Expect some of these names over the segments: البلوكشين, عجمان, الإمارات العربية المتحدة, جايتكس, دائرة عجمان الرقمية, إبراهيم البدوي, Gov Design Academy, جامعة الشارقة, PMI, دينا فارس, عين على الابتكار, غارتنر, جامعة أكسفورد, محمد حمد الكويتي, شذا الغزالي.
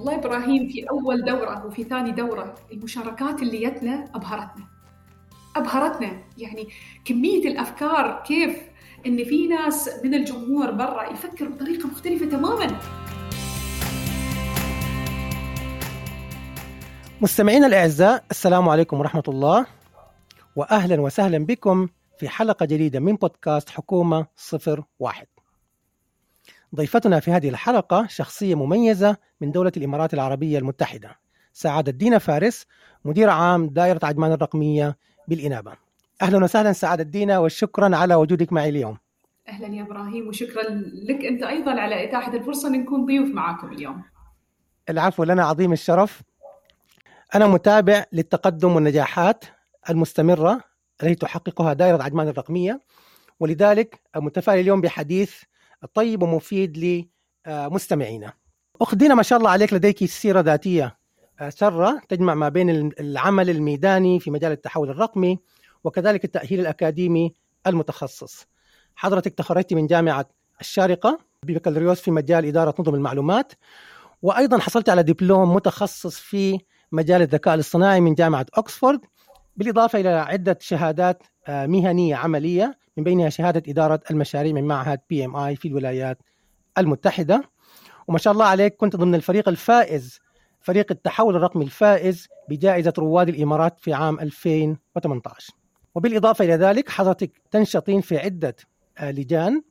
والله إبراهيم في أول دورة وفي ثاني دورة المشاركات اللي جتنا أبهرتنا يعني كمية الأفكار، كيف إن في ناس من الجمهور برا يفكر بطريقة مختلفة تماماً. مستمعينا الأعزاء، السلام عليكم ورحمة الله، وأهلاً وسهلاً بكم في حلقة جديدة من بودكاست حكومة 01. ضيفتنا في هذه الحلقة شخصية مميزة من دولة الإمارات العربية المتحدة، سعادة دينا فارس، مدير عام دائرة عجمان الرقمية بالإنابة. أهلا وسهلا سعادة دينا، وشكرا على وجودك معي اليوم. أهلا يا إبراهيم، وشكرا لك أنت أيضا على إتاحة الفرصة أن نكون ضيوف معاكم اليوم. العفو، لنا عظيم الشرف. أنا متابع للتقدم والنجاحات المستمرة التي تحققها دائرة عجمان الرقمية، ولذلك متفائل اليوم بحديث طيب ومفيد لمستمعينا. أخدينا ما شاء الله عليك، لديك سيرة ذاتية سرة تجمع ما بين العمل الميداني في مجال التحول الرقمي وكذلك التأهيل الأكاديمي المتخصص. حضرتك تخرجت من جامعة الشارقة ببكالوريوس في مجال إدارة نظم المعلومات، وأيضا حصلت على دبلوم متخصص في مجال الذكاء الاصطناعي من جامعة أكسفورد، بالإضافة إلى عدة شهادات مهنية عملية من بينها شهادة إدارة المشاريع من معهد PMI في الولايات المتحدة. وما شاء الله عليك كنت ضمن الفريق الفائز، فريق التحول الرقمي الفائز بجائزة رواد الإمارات في عام 2018. وبالإضافة إلى ذلك حضرتك تنشطين في عدة لجان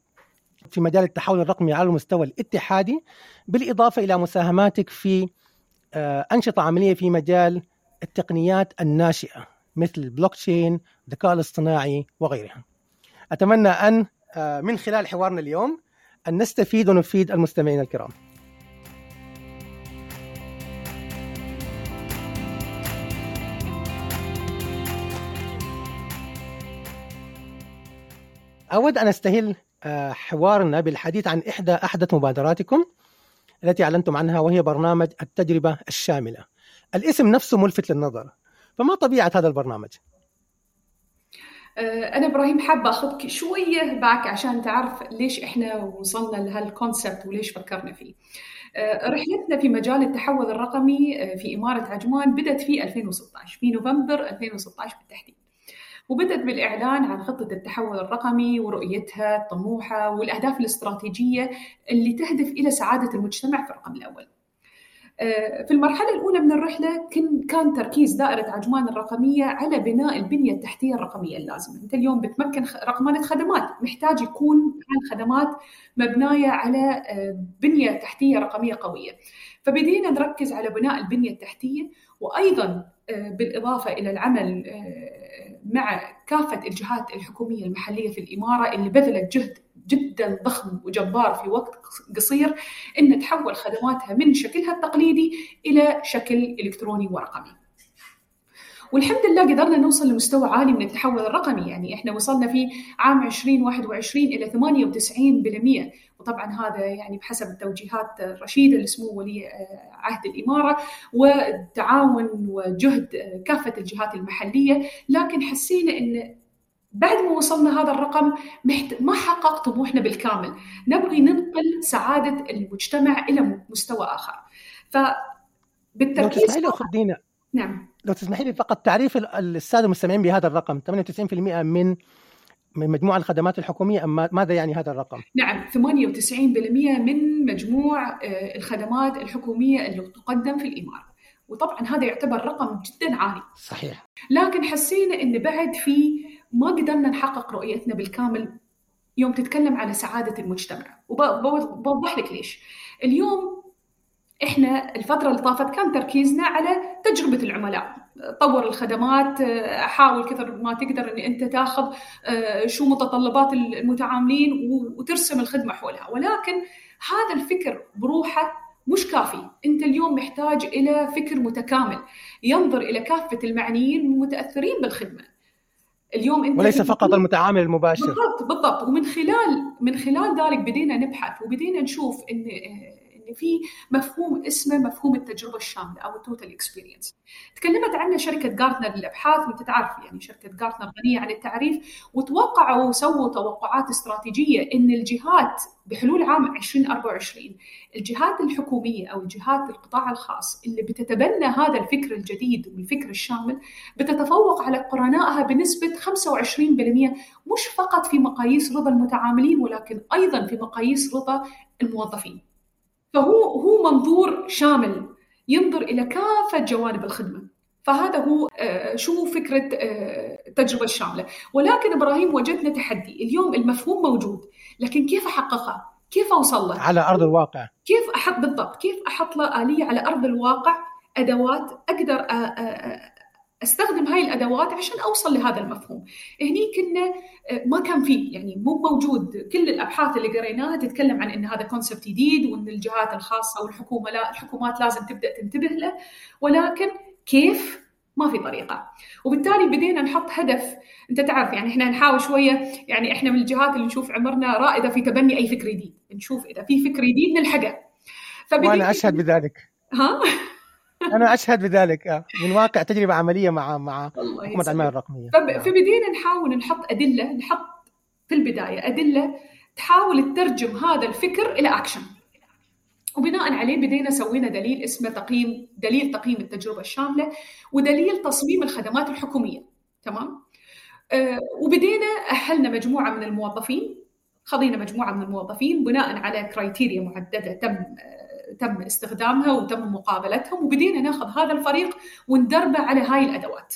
في مجال التحول الرقمي على المستوى الاتحادي، بالإضافة إلى مساهماتك في أنشطة عملية في مجال التقنيات الناشئة مثل البلوكشين، الذكاء الاصطناعي وغيرها. أتمنى أن من خلال حوارنا اليوم أن نستفيد ونفيد المستمعين الكرام. أود أن أستهل حوارنا بالحديث عن إحدى أحدث مبادراتكم التي أعلنتم عنها، وهي برنامج التجربة الشاملة. الاسم نفسه ملفت للنظر، فما طبيعة هذا البرنامج؟ أنا إبراهيم حابة أخذك شوية باك عشان تعرف ليش إحنا وصلنا لهالكونسبت وليش فكرنا فيه. رحلتنا في مجال التحول الرقمي في إمارة عجمان بدأت في 2016، في نوفمبر 2016 بالتحديد، وبدأت بالإعلان عن خطة التحول الرقمي ورؤيتها الطموحة والأهداف الاستراتيجية اللي تهدف إلى سعادة المجتمع في الرقم الأول. في المرحلة الأولى من الرحلة كان تركيز دائرة عجمان الرقمية على بناء البنية التحتية الرقمية اللازمة. أنت اليوم بتمكن رقمنة خدمات، محتاج يكون الخدمات مبنية على بنية تحتية رقمية قوية، فبدينا نركز على بناء البنية التحتية، وأيضاً بالإضافة إلى العمل مع كافة الجهات الحكومية المحلية في الإمارة اللي بذلت جهد جدا ضخم وجبار في وقت قصير أن تحول خدماتها من شكلها التقليدي إلى شكل إلكتروني ورقمي. والحمد لله قدرنا نوصل لمستوى عالي من التحول الرقمي، يعني إحنا وصلنا في عام 2021 إلى 98%، وطبعا هذا يعني بحسب التوجيهات الرشيدة اللي سمو ولي عهد الإمارة والتعاون وجهد كافة الجهات المحلية. لكن حسينا أن بعد ما وصلنا هذا الرقم ما حقق طموحنا بالكامل، نبغي ننقل سعادة المجتمع إلى مستوى آخر. فبالتركيز لو تسمحي لي فقط تعريف السادة المستمعين بهذا الرقم 98% من مجموع الخدمات الحكومية، أما ماذا يعني هذا الرقم؟ نعم، 98% من مجموع الخدمات الحكومية اللي تقدم في الإمارة، وطبعا هذا يعتبر رقم جدا عالي. صحيح، لكن حسينا إن بعد ما قدرنا نحقق رؤيتنا بالكامل. يوم تتكلم على سعادة المجتمع، وبوضح لك ليش. اليوم إحنا الفترة اللي طافت كان تركيزنا على تجربة العملاء، طور الخدمات، حاول كثر ما تقدر أن أنت تأخذ شو متطلبات المتعاملين وترسم الخدمة حولها. ولكن هذا الفكر بروحه مش كافي، أنت اليوم محتاج إلى فكر متكامل ينظر إلى كافة المعنيين المتأثرين بالخدمة اليوم، أنت وليس فقط المتعامل المباشر. بالضبط بالضبط. ومن خلال ذلك بدينا نبحث وبدينا نشوف إن في مفهوم اسمه مفهوم التجربة الشاملة أو التوتال اكسبيرينس. تكلمت عنه شركة غارتنر للأبحاث، وانت تعرف يعني شركة غارتنر غنية عن التعريف، وتوقعوا وسووا توقعات استراتيجية إن الجهات بحلول عام 2024 الجهات الحكومية أو الجهات القطاع الخاص اللي بتتبنى هذا الفكر الجديد والفكر الشامل بتتفوق على قرنائها بنسبة 25%، مش فقط في مقاييس رضا المتعاملين ولكن أيضا في مقاييس رضا الموظفين. فهو منظور شامل ينظر إلى كافة جوانب الخدمة. فهذا هو شو فكرة التجربة الشاملة. ولكن إبراهيم وجدنا تحدي، اليوم المفهوم موجود لكن كيف أحققه؟ كيف أوصله؟ على أرض الواقع كيف أحط بالضبط؟ كيف أحط له آلية على أرض الواقع، أدوات أقدر استخدم هاي الادوات عشان اوصل لهذا المفهوم. هني كنا ما كان فيه، يعني مو موجود. كل الابحاث اللي قريناها تتكلم عن ان هذا كونسبت جديد وان الجهات الخاصه والحكومه لا الحكومات لازم تبدا تنتبه له، ولكن كيف ما في طريقه. وبالتالي بدينا نحط هدف. انت تعرف يعني احنا نحاول شويه، يعني احنا من الجهات اللي نشوف عمرنا رائده في تبني اي فكر جديد، نشوف اذا في فكر جديد نلحقه. وانا اشهد بذلك. ها أنا أشهد بذلك من واقع تجربة عملية مع حكومة عجمان الرقمية. فبدينا نحاول نحط أدلة، نحط في البداية أدلة تحاول تترجم هذا الفكر إلى أكشن، وبناء عليه بدينا سوينا دليل اسمه دليل تقييم التجربة الشاملة ودليل تصميم الخدمات الحكومية. تمام. وبدينا أهلنا مجموعة من الموظفين، خذينا مجموعة من الموظفين بناء على كرايتيريا محددة تم استخدامها وتم مقابلتهم، وبدينا ناخذ هذا الفريق وندربه على هاي الادوات.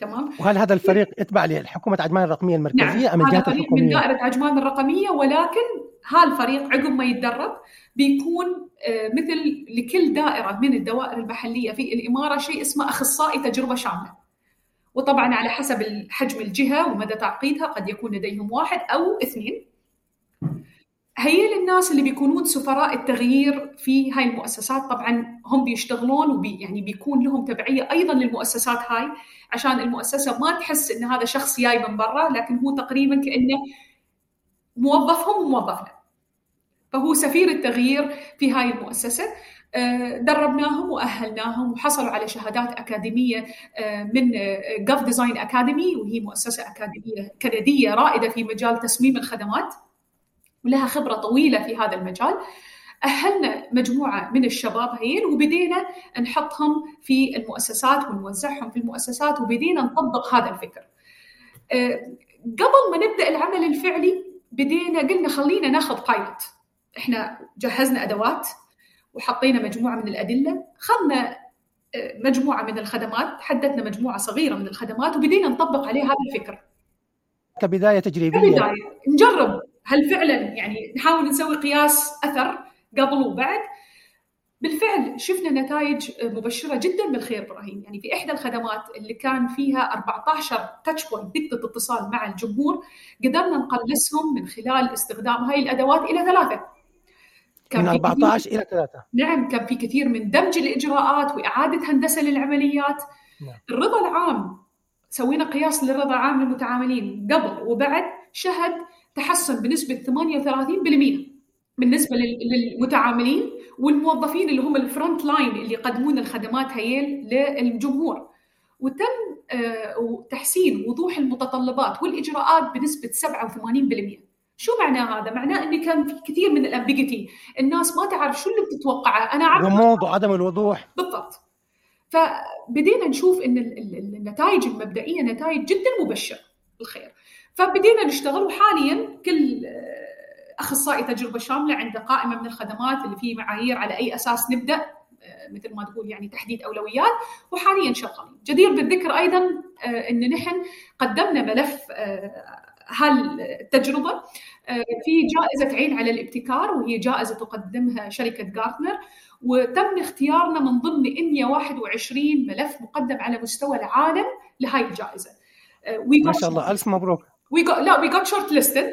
تمام. وهل هذا الفريق اتبع لحكومه عجمان الرقميه المركزيه؟ نعم. ام الجهات الحكوميه؟ من دائره عجمان الرقميه، ولكن هالفريق عقب ما يتدرب بيكون مثل لكل دائره من الدوائر المحليه في الاماره شيء اسمه اخصائي تجربه شامله، وطبعا على حسب حجم الجهه ومدى تعقيدها قد يكون لديهم واحد او اثنين. هي للناس اللي بيكونون سفراء التغيير في هاي المؤسسات، طبعاً هم بيشتغلون يعني بيكون لهم تبعية أيضاً للمؤسسات هاي، عشان المؤسسة ما تحس إن هذا شخص جاي من برا، لكن هو تقريباً كأنه موظفهم وموظفنا، فهو سفير التغيير في هاي المؤسسة. دربناهم وأهلناهم وحصلوا على شهادات أكاديمية من Gov Design Academy، وهي مؤسسة أكاديمية كندية رائدة في مجال تصميم الخدمات ولها خبرة طويلة في هذا المجال. أهلنا مجموعة من الشباب هين وبدينا نحطهم في المؤسسات ونوزعهم في المؤسسات، وبدينا نطبق هذا الفكر. قبل ما نبدأ العمل الفعلي بدينا قلنا خلينا ناخذ بايلوت. احنا جهزنا أدوات وحطينا مجموعة من الأدلة، خلنا مجموعة من الخدمات، حددنا مجموعة صغيرة من الخدمات وبدينا نطبق عليه هذا الفكر كبداية تجريبية. نجرب هل فعلا، يعني نحاول نسوي قياس أثر قبل وبعد. بالفعل شفنا نتائج مبشرة جدا بالخير إبراهيم. يعني في إحدى الخدمات اللي كان فيها 14 تاتش بوينت نقطة اتصال مع الجمهور، قدرنا نقلصهم من خلال استخدام هاي الأدوات إلى 3، من 14 إلى 3. نعم، كان في كثير من دمج الإجراءات وإعادة هندسة للعمليات. نعم. الرضا العام سوينا قياس للرضا العام للمتعاملين قبل وبعد، شهد تحسن بنسبة 38% بالنسبة للمتعاملين والموظفين اللي هم الفرونت لاين اللي يقدمون الخدمات هيل للجمهور، وتم تحسين وضوح المتطلبات والإجراءات بنسبة 87%. شو معنى هذا؟ معناه إن كان في كثير من الأمبيجتي، الناس ما تعرف شو اللي بتتوقعه. أنا عارف غموض وعدم الوضوح بالضبط. فبدينا نشوف إن النتائج المبدئية نتائج جدا مبشرة بالخير. فبدينا نشتغل، وحالياً كل أخصائي تجربة شاملة عنده قائمة من الخدمات اللي فيه معايير على أي أساس نبدأ، مثل ما تقول يعني تحديد أولويات، وحالياً شغالين. جدير بالذكر أيضاً إن نحن قدمنا ملف هالتجربة في جائزة عين على الابتكار، وهي جائزة تقدمها شركة غارتنر، وتم اختيارنا من ضمن 121 ملف مقدم على مستوى العالم لهاي الجائزة. ما شاء الله، ألف مبروك. We got shortlisted.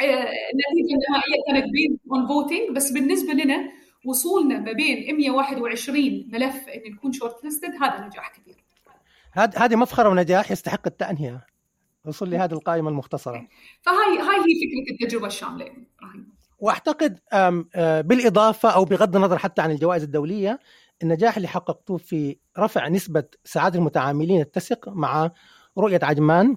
النتيجة النهائية كانت based on voting، بس بالنسبة لنا وصولنا ما بين 121 ملف إن نكون shortlisted هذا نجاح كبير. هذه مفخرة ونجاح يستحق التأنية، وصل لهذه القائمة المختصرة. فهاي هي فكرة التجربة الشاملة. واعتقد بالاضافه او بغض النظر حتى عن الجوائز الدوليه، النجاح اللي حققتوه في رفع نسبه سعاده المتعاملين يتسق مع رؤيه عجمان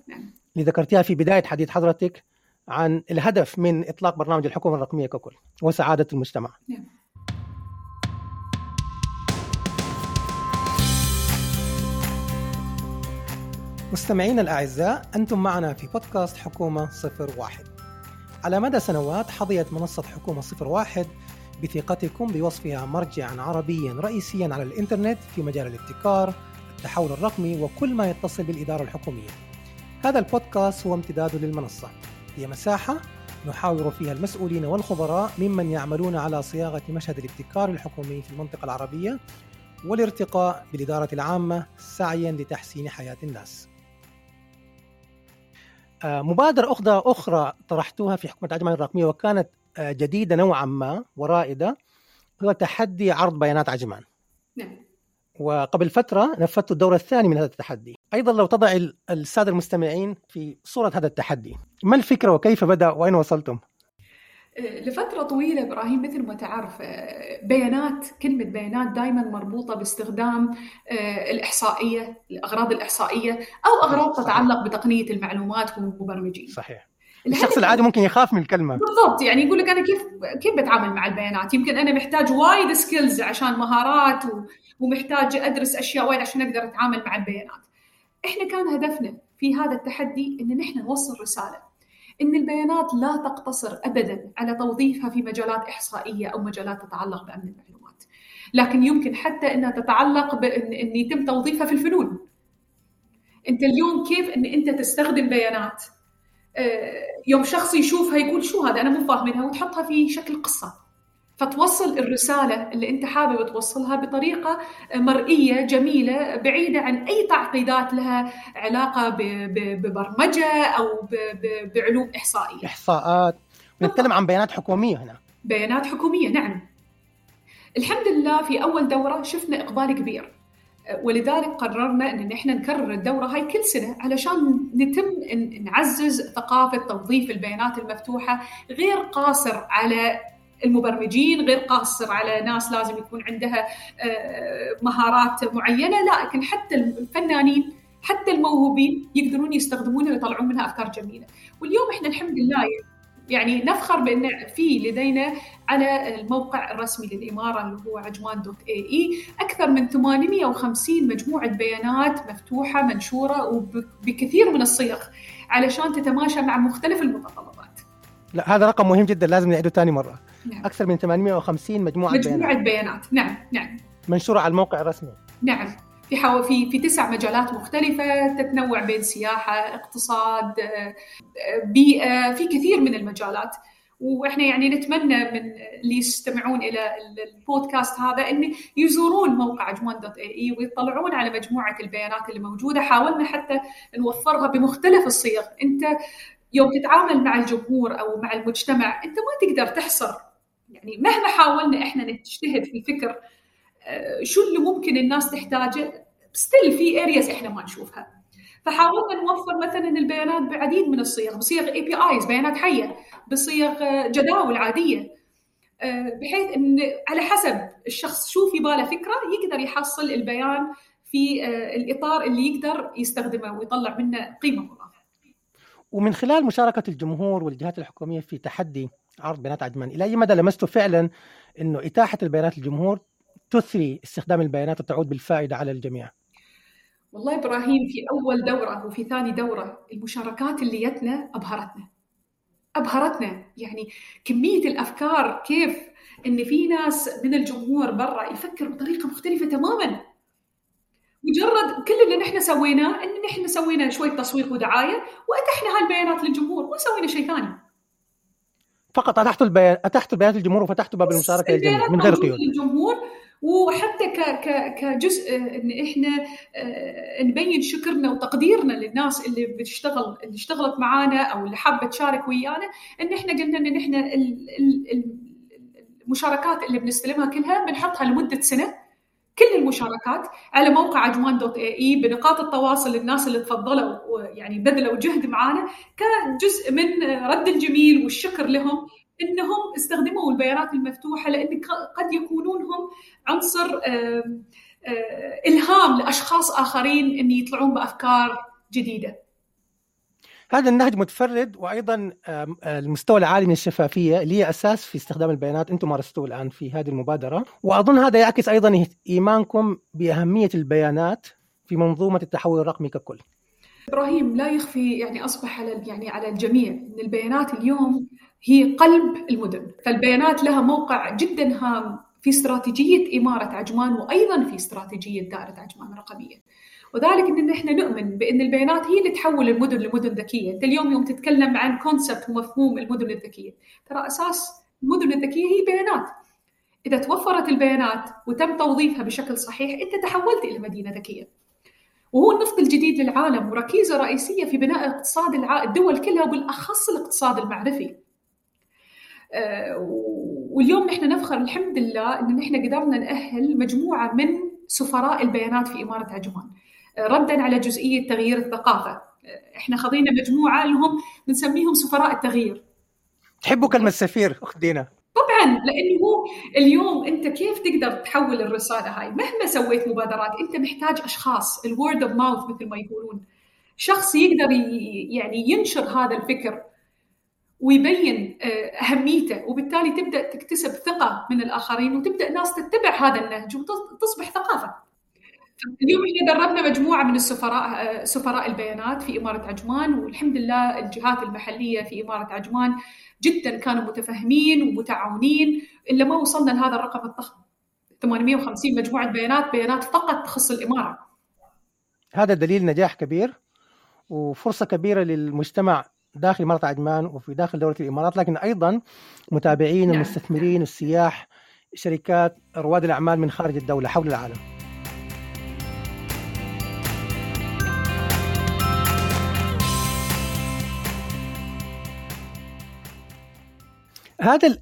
اللي ذكرتيها في بدايه حديث حضرتك عن الهدف من اطلاق برنامج الحكومه الرقميه ككل وسعاده المجتمع. مستمعينا الأعزاء، أنتم معنا في بودكاست حكومة 01. على مدى سنوات حظيت منصة حكومة 01 بثقتكم بوصفها مرجعاً عربياً رئيسياً على الإنترنت في مجال الابتكار، التحول الرقمي وكل ما يتصل بالإدارة الحكومية. هذا البودكاست هو امتداد للمنصة، هي مساحة نحاور فيها المسؤولين والخبراء ممن يعملون على صياغة مشهد الابتكار الحكومي في المنطقة العربية والارتقاء بالإدارة العامة سعياً لتحسين حياة الناس. مبادرة أخرى طرحتوها في حكومة عجمان الرقمية وكانت جديدة نوعا ما ورائدة، هو تحدي عرض بيانات عجمان. نعم. وقبل فترة نفذت الدور الثاني من هذا التحدي. أيضا لو تضع السادة المستمعين في صورة هذا التحدي، ما الفكرة وكيف بدأ وأين وصلتم؟ لفترة طويلة إبراهيم مثل ما تعرف بيانات، كلمة بيانات دائما مربوطة باستخدام الإحصائية، الأغراض الإحصائية أو أغراض تتعلق بتقنية المعلومات والمبرمجين. صحيح. الشخص العادي ممكن يخاف من الكلمة. بالضبط، يعني يقول لك أنا كيف بتعامل مع البيانات؟ يمكن أنا محتاج وايد سكيلز عشان مهارات ومحتاج أدرس أشياء وايد عشان أقدر أتعامل مع البيانات. إحنا كان هدفنا في هذا التحدي إن نحن نوصل رسالة إن البيانات لا تقتصر أبداً على توظيفها في مجالات إحصائية أو مجالات تتعلق بأمن المعلومات، لكن يمكن حتى أنها تتعلق بأن يتم توظيفها في الفنون. أنت اليوم كيف أن أنت تستخدم بيانات، يوم شخص يشوفها يقول شو هذا، أنا مو فاهمها، وتحطها في شكل قصة فتوصل الرسالة اللي أنت حابب توصلها بطريقة مرئية جميلة بعيدة عن أي تعقيدات لها علاقة ببرمجة أو بعلوم إحصائية. إحصاءات، نتكلم عن بيانات حكومية هنا. بيانات حكومية، نعم. الحمد لله في أول دورة شفنا إقبال كبير، ولذلك قررنا أن إحنا نكرر الدورة هاي كل سنة علشان نتم نعزز ثقافة توظيف البيانات المفتوحة، غير قاصر على المبرمجين، غير قاصر على ناس لازم يكون عندها مهارات معينة، لكن حتى الفنانين حتى الموهوبين يقدرون يستخدمونها ويطلعون منها أفكار جميلة. واليوم إحنا الحمد لله يعني نفخر بأن في لدينا على الموقع الرسمي للإمارة اللي هو عجمان.ae أكثر من 850 مجموعة بيانات مفتوحة منشورة وبكثير من الصيغ علشان تتماشى مع مختلف المتطلبات. لا هذا رقم مهم جدا، لازم نعيده تاني مرة. نعم. أكثر من 850 مجموعة بيانات. نعم. منشورة على الموقع الرسمي. نعم. في 9 مجالات مختلفة تتنوع بين سياحة، اقتصاد، بيئة، في كثير من المجالات. وإحنا يعني نتمنى من اللي يستمعون إلى البودكاست هذا أن يزورون موقع عجمان.ae ويطلعون على مجموعة البيانات اللي موجودة. حاولنا حتى نوفرها بمختلف الصيغ. أنت يوم تتعامل مع الجمهور أو مع المجتمع أنت ما تقدر تحصر، يعني مهما حاولنا إحنا نجتهد في فكر شو اللي ممكن الناس تحتاجه، ستيل في أرياز إحنا ما نشوفها. فحاولنا نوفر مثلاً البيانات بعديد من الصيغ، بصيغ APIs بيانات حية، بصيغ جداول عادية، بحيث إن على حسب الشخص شو في باله فكرة يقدر يحصل البيان في الإطار اللي يقدر يستخدمه ويطلع منه قيمة مضافة. ومن خلال مشاركة الجمهور والجهات الحكومية في تحدي عرض بيانات عجمان، إلى أي مدى لمستوا فعلا أنه إتاحة البيانات للجمهور تثري استخدام البيانات وتعود بالفائدة على الجميع؟ والله إبراهيم في أول دورة وفي ثاني دورة المشاركات اللي جتنا أبهرتنا، يعني كمية الأفكار، كيف أن في ناس من الجمهور برا يفكر بطريقة مختلفة تماما. مجرد كل اللي نحن سويناه ان نحن سوينا شويه تسويق ودعايه واتحنا هالبيانات للجمهور، ما سوينا شيء ثاني، فقط اتحتوا البيانات للجمهور وفتحتوا باب المشاركه للجميع من غير قيود للجمهور. وحتى كجزء ان احنا نبين شكرنا وتقديرنا للناس اللي اشتغلت معانا او اللي حابه تشارك ويانا، ان احنا قلنا ان احنا المشاركات اللي بنستلمها كلها بنحطها لمده سنه، كل المشاركات على موقع عجمان.ae بنقاط التواصل للناس اللي تفضلوا يعني بذلوا جهد معانا كجزء من رد الجميل والشكر لهم انهم استخدموا البيانات المفتوحه، لان قد يكونون هم عنصر الهام لاشخاص اخرين ان يطلعون بافكار جديده. هذا النهج متفرد، وايضا المستوى العالي من الشفافيه اللي هي اساس في استخدام البيانات انتم مارستوه الان في هذه المبادره، واظن هذا يعكس ايضا ايمانكم باهميه البيانات في منظومه التحول الرقمي ككل. إبراهيم لا يخفي يعني أصبح على الجميع أن البيانات اليوم هي قلب المدن، فالبيانات لها موقع جدا هام في استراتيجية إمارة عجمان وأيضا في استراتيجية دائرة عجمان الرقمية، وذلك أن إحنا نؤمن بأن البيانات هي اللي تحول المدن لمدن ذكية. أنت اليوم يوم تتكلم عن كونسبت ومفهوم المدن الذكية، ترى أساس المدن الذكية هي بيانات. إذا توفرت البيانات وتم توظيفها بشكل صحيح، أنت تحولت إلى مدينة ذكية، وهو النفط الجديد للعالم وركيزة رئيسية في بناء اقتصاد الدول كلها وبالأخص الاقتصاد المعرفي. واليوم نحن نفخر الحمد لله أن نحن قدرنا نأهل مجموعة من سفراء البيانات في إمارة عجمان رداً على جزئية تغيير الثقافة. إحنا خضينا مجموعة لهم نسميهم سفراء التغيير. تحبوا كلمة سفير أخت دينا؟ طبعاً، لأنه اليوم أنت كيف تقدر تحول الرسالة هاي؟ مهما سويت مبادرات أنت محتاج أشخاص، الورد اوف ماوث مثل ما يقولون، شخص يقدر ينشر هذا الفكر ويبين أهميته، وبالتالي تبدأ تكتسب ثقة من الآخرين وتبدأ ناس تتبع هذا النهج وتصبح ثقافة. اليوم احنا دربنا مجموعة من السفراء سفراء البيانات في إمارة عجمان، والحمد لله الجهات المحلية في إمارة عجمان جدا كانوا متفاهمين ومتعاونين، إلا ما وصلنا لهذا الرقم الضخم 850 مجموعة بيانات فقط تخص الإمارة. هذا دليل نجاح كبير وفرصة كبيرة للمجتمع داخل إمارة عجمان وفي داخل دولة الإمارات، لكن أيضا متابعين المستثمرين والسياح، شركات، رواد الأعمال من خارج الدولة حول العالم.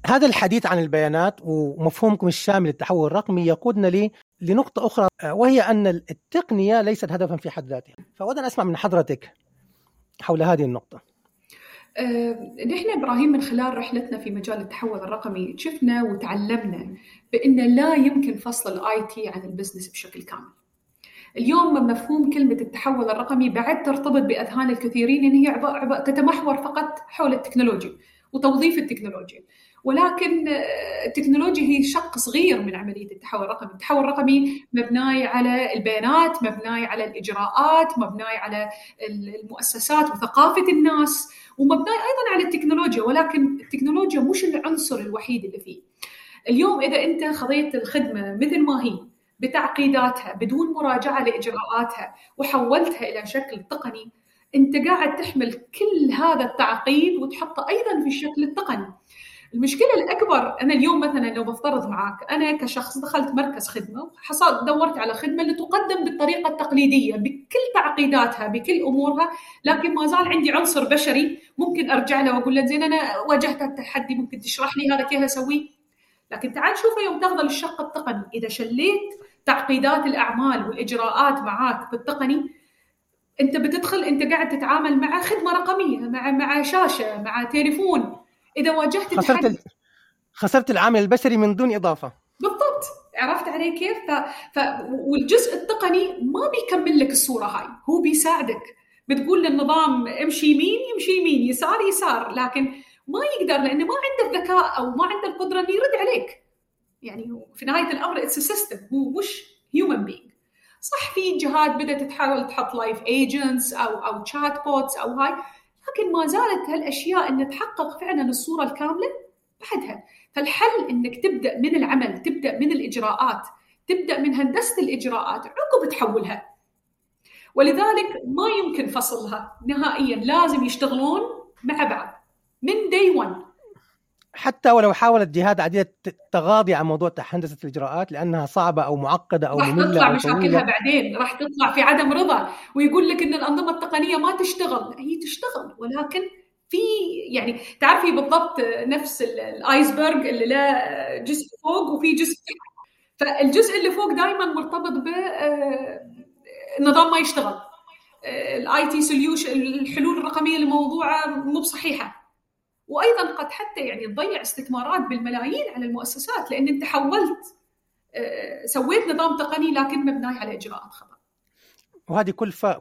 هذا الحديث عن البيانات ومفهومكم الشامل للتحول الرقمي يقودنا لنقطة أخرى، وهي أن التقنية ليست هدفاً في حد ذاتها، فأود أن أسمع من حضرتك حول هذه النقطة. نحن إبراهيم من خلال رحلتنا في مجال التحول الرقمي شفنا وتعلمنا بأن لا يمكن فصل الIT عن البزنس بشكل كامل. اليوم مفهوم كلمة التحول الرقمي بعد ترتبط بأذهان الكثيرين أن هي تتمحور فقط حول التكنولوجيا وتوظيف التكنولوجيا، ولكن التكنولوجيا هي شق صغير من عملية التحول الرقمي. التحول الرقمي مبناي على البيانات، مبناي على الإجراءات، مبناي على المؤسسات وثقافة الناس، ومبناي أيضا على التكنولوجيا، ولكن التكنولوجيا مش العنصر الوحيد اللي فيه. اليوم إذا أنت خضيت الخدمة مثل ما هي بتعقيداتها بدون مراجعة لإجراءاتها وحولتها إلى شكل تقني، أنت قاعد تحمل كل هذا التعقيد وتحطه أيضاً في الشكل التقني. المشكلة الأكبر، أنا اليوم مثلاً لو بفترض معاك أنا كشخص دخلت مركز خدمة وحصلت دورت على خدمة اللي تقدم بالطريقة التقليدية بكل تعقيداتها بكل أمورها، لكن ما زال عندي عنصر بشري ممكن أرجع له وأقول له زين أنا واجهت التحدي، ممكن تشرح لي هذا كيف أسويه. لكن تعال شوف يوم تاخذ الشق التقني، إذا شليت تعقيدات الأعمال والإجراءات معاك بالتقني، أنت بتدخل أنت قاعد تتعامل مع خدمة رقمية، مع شاشة، مع تليفون. إذا واجهت خسرت العامل البشري من دون إضافة. بالضبط، عرفت عليه كيف؟ والجزء التقني ما بيكمل لك الصورة هاي، هو بيساعدك، بتقول للنظام امشي يمين يمشي يمين، يسار يسار، لكن ما يقدر لأنه ما عنده الذكاء أو ما عنده القدرة إنه يرد عليك. يعني في نهاية الأمر it's a system، هو مش human being. صح في جهات بدأت تحاول تحط لايف ايجنتس أو تشات بوتس أو هاي، لكن ما زالت هالأشياء أن تحقق فعلا الصورة الكاملة بعدها. فالحل أنك تبدأ من العمل، تبدأ من الإجراءات، تبدأ من هندسة الإجراءات عقب تحولها، ولذلك ما يمكن فصلها نهائيا، لازم يشتغلون مع بعض من day one. حتى ولو حاولت جهات عديدة تغاضي عن موضوع هندسة الإجراءات لأنها صعبة أو معقدة أو مملة، راح تطلع مشاكلها بعدين، راح تطلع في عدم رضا ويقول لك إن الأنظمة التقنية ما تشتغل. هي تشتغل، ولكن في تعرفي بالضبط نفس الآيسبرغ اللي لا جزء فوق وفي جزء تحت، فالجزء اللي فوق دائما مرتبط بالنظام ما يشتغل، الحلول الرقمية الموضوعة مو بصحيحة، وأيضا قد حتى يعني تضيع استثمارات بالملايين على المؤسسات، لأن أنت حولت سويت نظام تقني لكن مبني على إجراءات خطأ، وهذه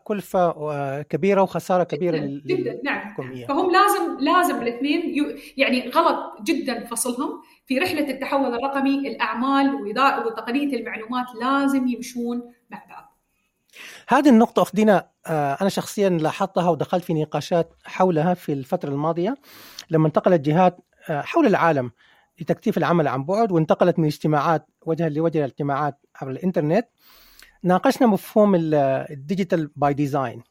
كلفة كبيرة وخسارة كبيرة جدا. نعم، فهم لازم الاثنين يعني غلط جدا فصلهم في رحلة التحول الرقمي. الأعمال وتقنية المعلومات لازم يمشون مع بعض. هذه النقطة أخذنا أنا شخصيا لاحظتها ودخلت في نقاشات حولها في الفترة الماضية لما انتقلت جهات حول العالم لتكثيف العمل عن بعد وانتقلت من اجتماعات وجها لوجه لاجتماعات عبر الإنترنت. ناقشنا مفهوم الديجيتال باي ديزاين،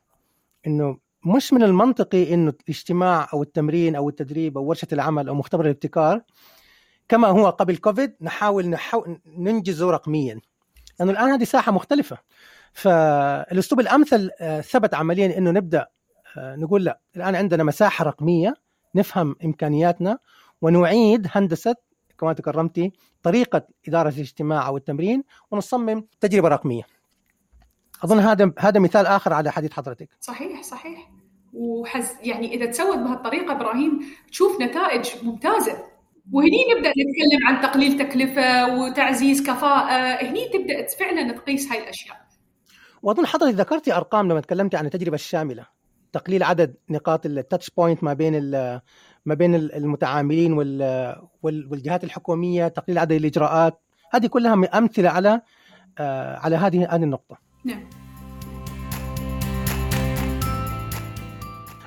إنه مش من المنطقي إنه الاجتماع أو التمرين أو التدريب أو ورشة العمل أو مختبر الابتكار كما هو قبل كوفيد نحاول ننجزه رقميا، لأنه الآن هذه ساحة مختلفة. فالأسلوب الأمثل ثبت عمليا إنه نبدأ نقول لا، الآن عندنا مساحة رقمية نفهم إمكانياتنا ونعيد هندسة كما تكرمتي طريقة إدارة الاجتماع أو التمرين ونصمم تجربة رقمية. أظن هذا مثال آخر على حديث حضرتك. صحيح. يعني إذا تسوت بهالطريقة إبراهيم تشوف نتائج ممتازة، وهني نبدأ نتكلم عن تقليل تكلفة وتعزيز كفاءة. هني تبدأ فعلا تقيس هاي الأشياء. وأظن حضرتك ذكرتي أرقام لما تكلمتي عن التجربة الشاملة، تقليل عدد نقاط التاتش بوينت ما بين المتعاملين والجهات الحكومية، تقليل عدد الإجراءات. هذه كلها أمثلة على هذه النقطة. نعم.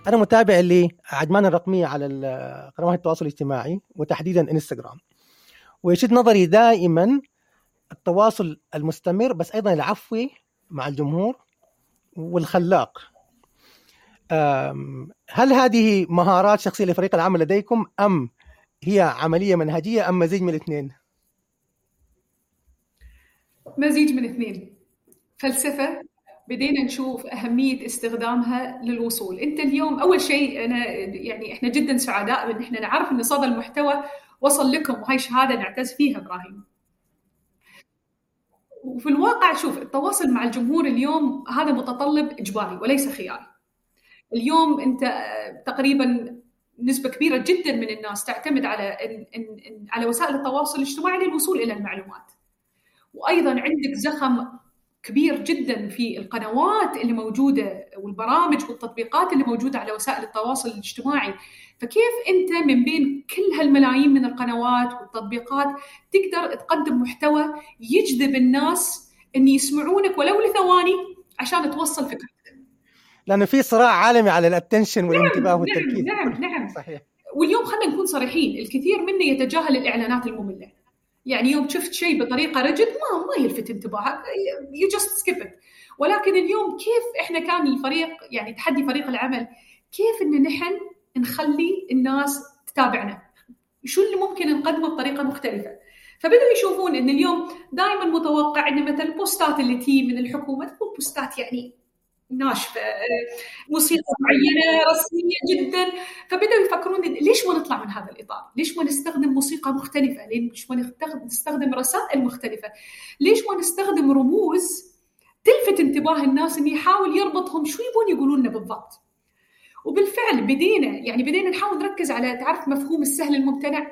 أنا متابع لعجمان الرقمية على قنوات التواصل الاجتماعي وتحديدا إنستغرام، ويشد نظري دائما التواصل المستمر بس أيضا العفوي مع الجمهور والخلاق. هل هذه مهارات شخصية لفريق العمل لديكم أم هي عملية منهجية أم مزيج من الاثنين؟ مزيج من الاثنين. فلسفة بدينا نشوف أهمية استخدامها للوصول. أنت اليوم أول شيء إحنا جدا سعداء بأن إحنا نعرف أن صدى المحتوى وصل لكم، وهي شهادة نعتز فيها إبراهيم. وفي الواقع شوف التواصل مع الجمهور اليوم هذا متطلب إجباري وليس خياري. اليوم أنت تقريباً نسبة كبيرة جداً من الناس تعتمد على وسائل التواصل الاجتماعي للوصول إلى المعلومات، وأيضاً عندك زخم كبير جداً في القنوات اللي موجودة والبرامج والتطبيقات اللي موجودة على وسائل التواصل الاجتماعي. فكيف أنت من بين كل هالملايين من القنوات والتطبيقات تقدر تقدم محتوى يجذب الناس أن يسمعونك ولو لثواني عشان توصل فكرة؟ لأنه في صراع عالمي على الاتنشن والانتباه والتركيز. نعم. صحيح. واليوم خلينا نكون صريحين، الكثير منا يتجاهل الإعلانات المملة. يعني يوم شفت شيء بطريقة رجل ما يلفت انتباهك you just skip it. ولكن اليوم كيف إحنا كان الفريق يعني تحدي فريق العمل كيف إن نحن نخلي الناس تتابعنا، شو اللي ممكن نقدمه بطريقة مختلفة. فبدأوا يشوفون إن اليوم دائما متوقع إن مثل بوستات اللي تي من الحكومة تكون بوستات يعني ناشفة، موسيقى معينة رسمية جدا. فبدأوا يفكرون ليش ما نطلع من هذا الإطار، ليش ما نستخدم موسيقى مختلفة، ليش ما نستخدم رسائل مختلفة، ليش ما نستخدم رموز تلفت انتباه الناس إن يحاول يربطهم شو يبون يقولون لنا بالضبط. وبالفعل بدينا نحاول نركز على تعرف مفهوم السهل الممتنع.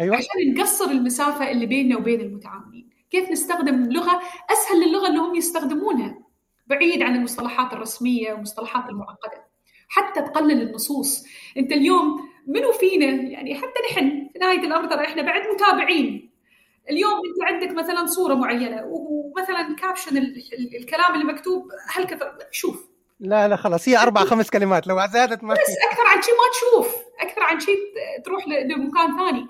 أيوة. عشان نقصر المسافة اللي بيننا وبين المتعاملين. كيف نستخدم لغة أسهل للغة اللي هم يستخدمونها، بعيد عن المصطلحات الرسمية والمصطلحات المعقدة، حتى تقلل النصوص. أنت اليوم منو فينا يعني حتى نحن في نهاية الأمر ترى إحنا بعد متابعين. اليوم أنت عندك مثلا صورة معينة ومثلا كابشن الكلام اللي مكتوب هالكثر شوف. لا خلاص، هي 4-5 كلمات لو زادت ما بس أكثر عن شيء ما تشوف، أكثر عن شيء تروح لمكان ثاني.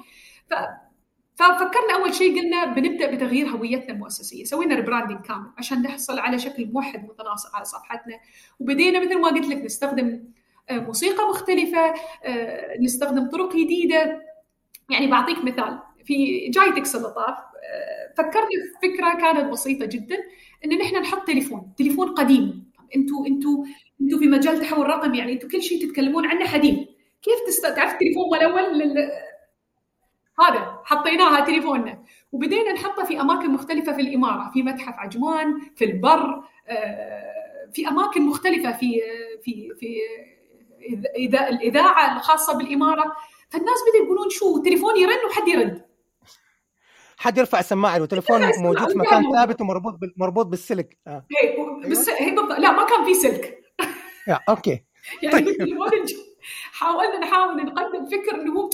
ففكرنا أول شيء قلنا بنبدأ بتغيير هويتنا المؤسسية. سوينا ريبراندينج كامل عشان نحصل على شكل موحد متناسق على صفحتنا، وبدينا مثل ما قلت لك نستخدم موسيقى مختلفة، نستخدم طرق جديدة. يعني بعطيك مثال في جايتك سلطات، فكرنا فكرة كانت بسيطة جدا إن نحن نحط تليفون قديم. أنتوا في مجال تحول رقم يعني أنتوا كل شيء تتكلمون عنه حديث. كيف تعرف تليفون الأول هذا حطيناها تليفوننا، وبدينا نحطها في أماكن مختلفة في الإمارة، في متحف عجمان، في البر، في أماكن مختلفة في الإذاعة الخاصة بالإمارة. فالناس بدأوا يقولون شو تليفون يرن وحد يرد، حد يرفع السماعه، وتليفون موجود في مكان ثابت ومربوط مربوط بالسلك. بس لا ما كان في سلك. اوكي يعني حاولنا نقدم فكر انه هو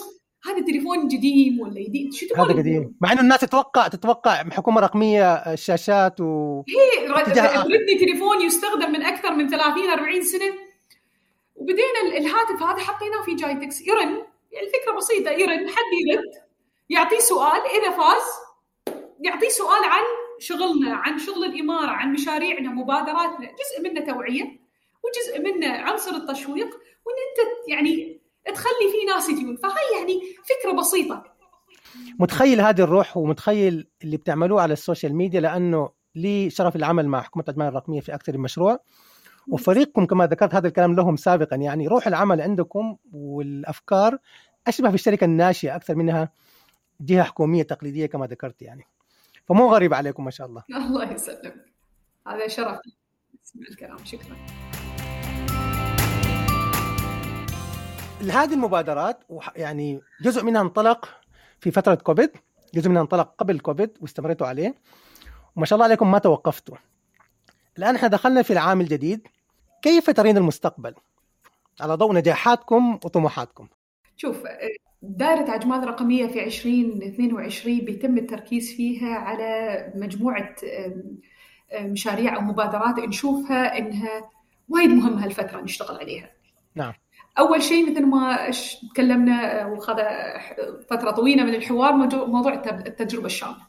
هذا تليفون جديد ولا جديد، شو تقول هذا قديم، مع انه الناس تتوقع حكومه رقميه الشاشات هي ردني تليفون يستخدم من اكثر من 30 40 سنه، وبدينا الهاتف هذا حطيناه في جايتكس يرن، الفكره بسيطه يرن حد يرد يعطيه سؤال، إذا فاز يعطيه سؤال عن شغلنا، عن شغل الإمارة، عن مشاريعنا، مبادراتنا، جزء منه توعية وجزء منه عنصر التشويق، وإن أنت يعني تخلي فيه ناس يجون، فهي يعني فكرة بسيطة. متخيل هذه الروح ومتخيل اللي بتعملوه على السوشيال ميديا، لأنه لي شرف العمل مع حكومة عجمان الرقمية في أكثر من مشروع، وفريقكم كما ذكرت هذا الكلام لهم سابقا، يعني روح العمل عندكم والأفكار أشبه في الشركة الناشئة أكثر منها جهة حكومية تقليدية كما ذكرت، يعني فمو غريب عليكم ما شاء الله. الله يسلمك، هذا شرف اسمع الكلام، شكرا. هذه المبادرات يعني جزء منها انطلق في فترة كوفيد، جزء منها انطلق قبل كوفيد واستمرتوا عليه، وما شاء الله عليكم ما توقفتوا. الآن احنا دخلنا في العام الجديد، كيف ترين المستقبل على ضوء نجاحاتكم وطموحاتكم؟ شوف، دائرة عجمان الرقمية في 2022 بيتم التركيز فيها على مجموعة مشاريع أو مبادرات نشوفها إنها وايد مهمة هالفترة نشتغل عليها. نعم. أول شيء مثل ما تكلمنا وخذ فترة طويلة من الحوار موضوع التجربة الشاملة.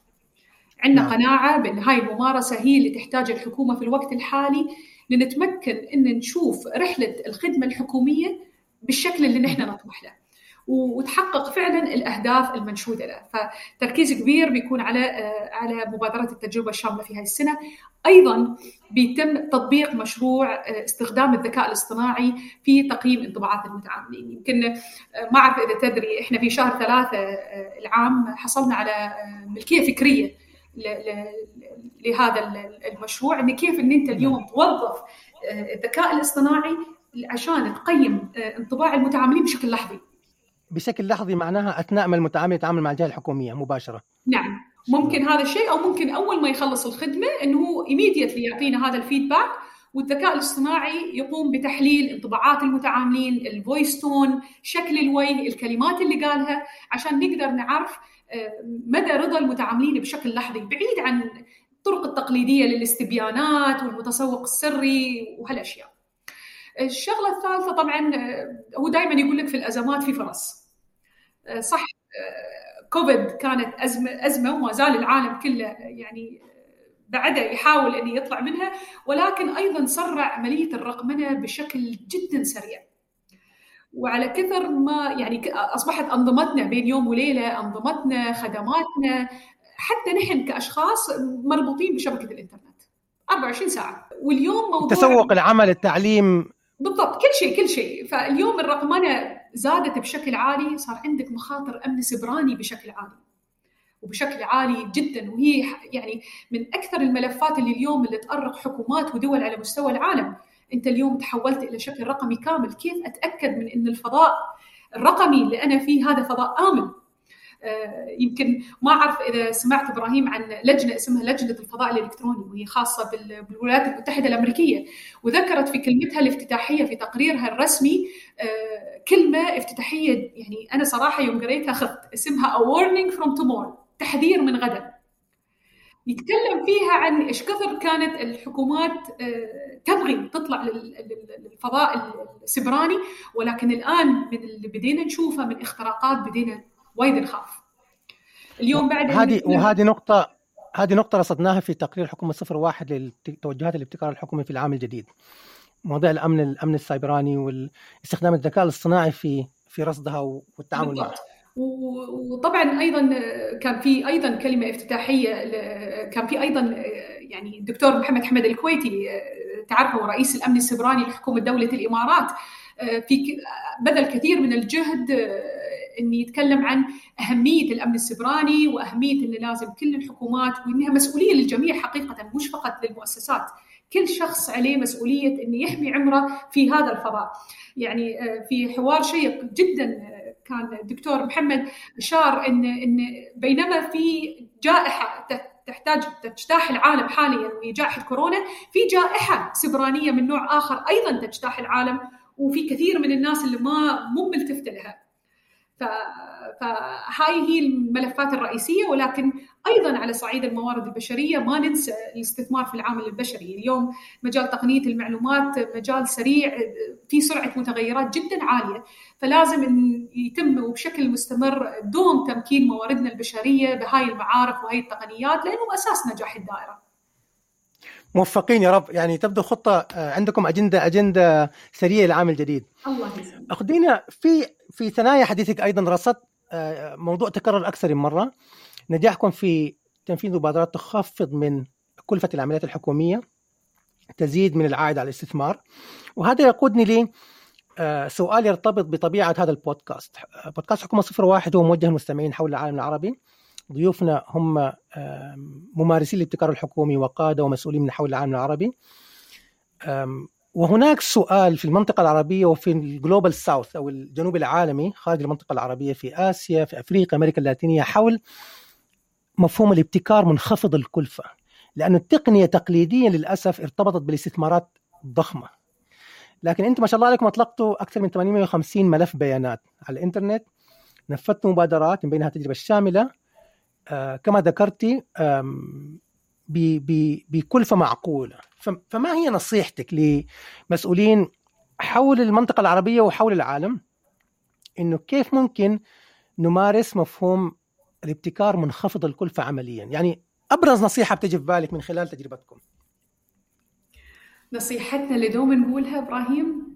عندنا نعم. قناعة بأن هاي الممارسة هي اللي تحتاج الحكومة في الوقت الحالي لنتمكن إن نشوف رحلة الخدمة الحكومية بالشكل اللي نحن نطمح له. وتحقق فعلا الأهداف المنشودة له، فتركيز كبير بيكون على مبادرة التجربة الشاملة في هذه السنة. أيضا بيتم تطبيق مشروع استخدام الذكاء الاصطناعي في تقييم انطباعات المتعاملين. يمكن ما أعرف إذا تدري، إحنا في شهر 3 العام حصلنا على ملكية فكرية لهذا المشروع، إن كيف إن أنت اليوم توظف الذكاء الاصطناعي عشان تقيم انطباع المتعاملين بشكل لحظي. بشكل لحظي معناها أثناء ما المتعامل يتعامل مع الجهة الحكومية مباشرة. نعم، ممكن هذا الشيء، أو ممكن أول ما يخلص الخدمة إنه immediately يعطينا هذا الفيدباك، والذكاء الاصطناعي يقوم بتحليل انطباعات المتعاملين، الفويس تون، شكل الوجه، الكلمات اللي قالها، عشان نقدر نعرف مدى رضا المتعاملين بشكل لحظي، بعيد عن الطرق التقليدية للاستبيانات والمتسوق السري وهالأشياء. الشغلة الثالثة طبعاً هو دائماً يقول لك في الأزمات في فرص. صح، كوفيد كانت أزمة وما زال العالم كله يعني بعده يحاول أن يطلع منها، ولكن أيضاً سرع عملية الرقمنة بشكل جداً سريع، وعلى كثر ما يعني أصبحت أنظمتنا بين يوم وليلة، أنظمتنا، خدماتنا، حتى نحن كأشخاص مربوطين بشبكة الإنترنت 24 ساعة. واليوم موضوع تسوق العمل، التعليم، بالضبط كل شيء. فاليوم الرقمنة زادت بشكل عالي، صار عندك مخاطر أمن سبراني بشكل عالي وبشكل عالي جدا، وهي يعني من أكثر الملفات اللي اليوم اللي تأرق حكومات ودول على مستوى العالم. أنت اليوم تحولت إلى شكل رقمي كامل، كيف أتأكد من أن الفضاء الرقمي اللي أنا فيه هذا فضاء آمن؟ يمكن ما أعرف إذا سمعت إبراهيم عن لجنة اسمها لجنة الفضاء الإلكتروني، وهي خاصة بالولايات المتحدة الأمريكية، وذكرت في كلمتها الافتتاحية في تقريرها الرسمي كلمة افتتاحية، يعني أنا صراحة يوم قريتها خفت، اسمها A warning from tomorrow، تحذير من غدا. يتكلم فيها عن إيش كثر كانت الحكومات تبغي تطلع للفضاء السبراني، ولكن الآن من اللي بدينا نشوفها من اختراقات بدينا وايد نخاف اليوم بعد هذه نقطة رصدناها في تقرير حكومة 01 للتوجهات الابتكار الحكومي في العام الجديد، مواضيع الأمن السيبراني واستخدام الذكاء الاصطناعي في رصدها والتعامل معها. وطبعا أيضا كان في أيضا كلمة افتتاحية، كان في أيضا يعني الدكتور محمد حمد الكويتي تعرفه، رئيس الأمن السيبراني لحكومة دولة الإمارات، في بذل كثير من الجهد أن يتكلم عن أهمية الأمن السيبراني وأهمية أنه لازم كل الحكومات، وأنها مسؤولية للجميع حقيقة، مش فقط للمؤسسات، كل شخص عليه مسؤولية أن يحمي عمره في هذا الفضاء. يعني في حوار شيق جدا كان الدكتور محمد أشار إن بينما في جائحة تجتاح العالم حالياً وهي جائحة كورونا، في جائحة سبرانية من نوع آخر أيضاً تجتاح العالم، وفي كثير من الناس اللي مو ملتفت لها. فهاي هي الملفات الرئيسية، ولكن أيضاً على صعيد الموارد البشرية ما ننسى الاستثمار في العامل البشري. اليوم مجال تقنية المعلومات مجال سريع في سرعة متغيرات جداً عالية، فلازم أن يتم وبشكل مستمر دوم تمكين مواردنا البشرية بهاي المعارف وهاي التقنيات، لأنه أساس نجاح الدائرة. موفقين يا رب. يعني تبدو خطة عندكم، أجندة سريعة لعام الجديد. الله يسلمك. أخذينا في ثنايا حديثك أيضاً رصدت موضوع تكرر أكثر من مرة، نجاحكم في تنفيذ مبادرات تخفض من كلفة العمليات الحكومية، تزيد من العائد على الاستثمار. وهذا يقودني لي سؤال يرتبط بطبيعة هذا البودكاست. بودكاست حكومة 01 هو موجه للمستمعين حول العالم العربي. ضيوفنا هم ممارسي الابتكار الحكومي وقادة ومسؤولين من حول العالم العربي، وهناك سؤال في المنطقة العربية وفي الجلوبال ساوث أو الجنوب العالمي خارج المنطقة العربية، في آسيا، في أفريقيا، أمريكا اللاتينية، حول مفهوم الابتكار منخفض الكلفة، لأن التقنية تقليديا للأسف ارتبطت بالاستثمارات الضخمة. لكن أنت ما شاء الله عليكم أطلقتوا أكثر من 850 ملف بيانات على الإنترنت، نفذتوا مبادرات من بينها التجربة الشاملة كما ذكرتي بكلفة معقولة. فما هي نصيحتك لمسؤولين حول المنطقة العربية وحول العالم إنه كيف ممكن نمارس مفهوم الابتكار منخفض الكلفة عمليا؟ يعني أبرز نصيحة بتجي في بالك من خلال تجربتكم؟ نصيحتنا اللي دوما نقولها إبراهيم،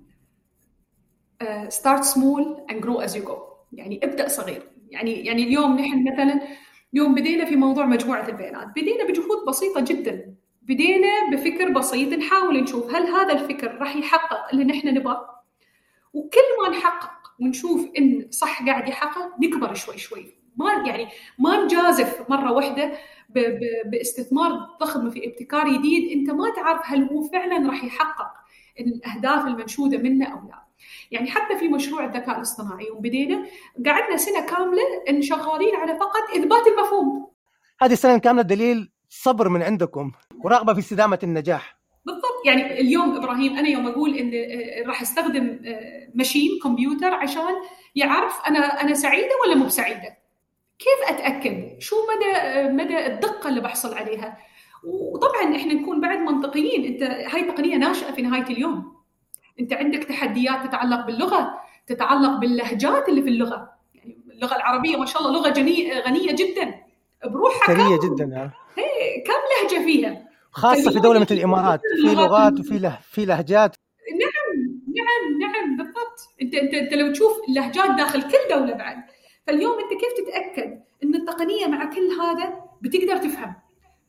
start small and grow as you go. يعني ابدأ صغير. يعني اليوم نحن مثلا يوم بدينا في موضوع مجموعة البيانات، بدينا بجهود بسيطة جدا، بدينا بفكر بسيط، نحاول نشوف هل هذا الفكر راح يحقق اللي نحن نبغاه. وكل ما نحقق ونشوف إن صح قاعد يحقق نكبر شوي شوي، ما نجازف مرة واحدة باستثمار ضخم في ابتكار جديد أنت ما تعرف هل هو فعلا راح يحقق الأهداف المنشودة منه أو لا. يعني حتى في مشروع الذكاء الاصطناعي يوم بدينا قعدنا سنة كاملة إن شغالين على فقط إثبات المفهوم. هذه السنة كاملة دليل صبر من عندكم ورغبة في استدامة النجاح. بالضبط. يعني اليوم إبراهيم أنا يوم أقول إن راح أستخدم ماشين كمبيوتر عشان يعرف أنا سعيدة ولا مو سعيدة، كيف أتأكد شو مدى الدقة اللي بحصل عليها؟ وطبعا إحنا نكون بعد منطقيين. أنت هاي تقنية ناشئة في نهاية اليوم، أنت عندك تحديات تتعلق باللغة، تتعلق باللهجات اللي في اللغة. يعني اللغة العربية ما شاء الله لغة غنية جدا بروحها، غنية جدا، هي كم لهجة فيها، خاصة في دولة مثل الإمارات في لغات وفي لهجات. نعم بالضبط. أنت لو تشوف اللهجات داخل كل دولة بعد. فاليوم أنت كيف تتأكد أن التقنية مع كل هذا بتقدر تفهم،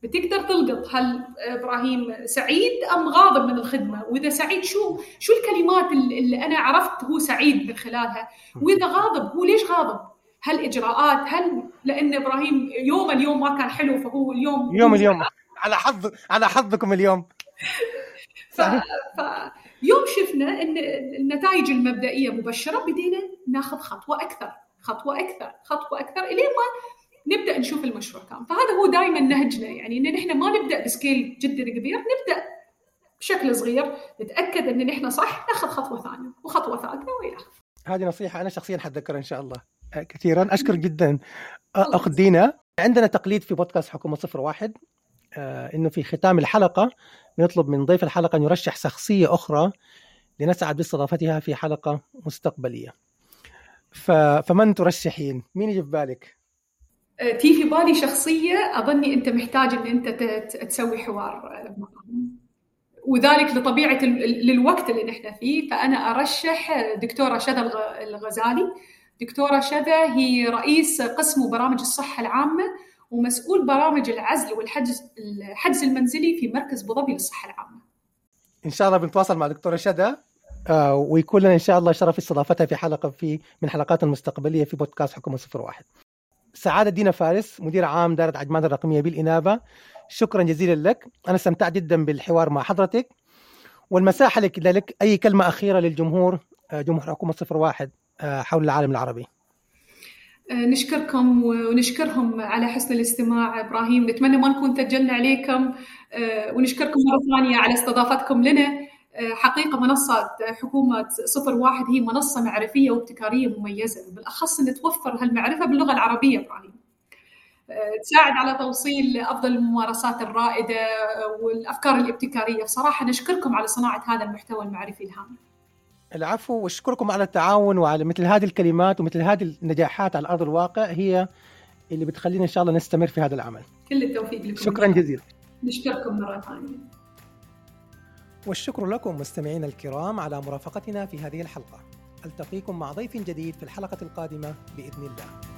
بتقدر تلقط هل إبراهيم سعيد أم غاضب من الخدمة، وإذا سعيد شو الكلمات اللي أنا عرفت هو سعيد من خلالها، وإذا غاضب هو ليش غاضب، هل إجراءات، هل لأن إبراهيم يوم اليوم ما كان حلو فهو اليوم على حظكم اليوم. يوم شفنا أن النتائج المبدئية مبشرة بدينا ناخذ خطوة أكثر إليه ما نبدأ نشوف المشروع كامل. فهذا هو دائما نهجنا، يعني إن إحنا ما نبدأ بسكيل جدا كبير، نبدأ بشكل صغير، نتأكد إن إحنا صح، نأخذ خطوة ثانية وخطوة ثالثة وإلى آخره. هذه نصيحة أنا شخصيا حتذكرها إن شاء الله كثيرا. أشكر جدا أخت دينا. عندنا تقليد في بودكاست حكومة 01 إنه في ختام الحلقة بنطلب من ضيف الحلقة أن يرشح شخصية أخرى لنسعد باستضافتها في حلقة مستقبلية. فمن ترشحين؟ مين يجي في بالك؟ في بالي شخصية أظني أنت محتاج أن أنت تسوي حوار، وذلك لطبيعة للوقت اللي نحن فيه. فأنا أرشح دكتورة شذا الغزالي. دكتورة شذا هي رئيس قسم برامج الصحة العامة ومسؤول برامج العزل والحجز المنزلي في مركز أبو ظبي للصحة العامة. إن شاء الله بنتواصل مع دكتورة شذا ويكون لنا إن شاء الله شرف استضافتها في حلقة من حلقات المستقبلية في بودكاست حكومة 01. سعادة دينا فارس، مدير عام دائرة عجمان الرقمية بالإنابة، شكرا جزيلا لك. أنا استمتعت جدا بالحوار مع حضرتك، والمساحة لك أي كلمة أخيرة للجمهور، جمهور حكومة 01 حول العالم العربي. نشكركم ونشكرهم على حسن الاستماع. إبراهيم نتمنى ما نكون تجلنا عليكم، ونشكركم مرة ثانية على استضافتكم لنا. حقيقة منصة حكومة 01 هي منصة معرفية وابتكارية مميزة، بالأخص أن توفر هالمعرفة باللغة العربية. إبراهيم تساعد على توصيل أفضل الممارسات الرائدة والأفكار الابتكارية. بصراحة نشكركم على صناعة هذا المحتوى المعرفي الهام. العفو، واشكركم على التعاون وعلى مثل هذه الكلمات ومثل هذه النجاحات على أرض الواقع هي اللي بتخلينا إن شاء الله نستمر في هذا العمل. كل التوفيق لكم، شكرا جزيلا. نشكركم مرة ثانية، والشكر لكم مستمعينا الكرام على مرافقتنا في هذه الحلقة. ألتقيكم مع ضيف جديد في الحلقة القادمة بإذن الله.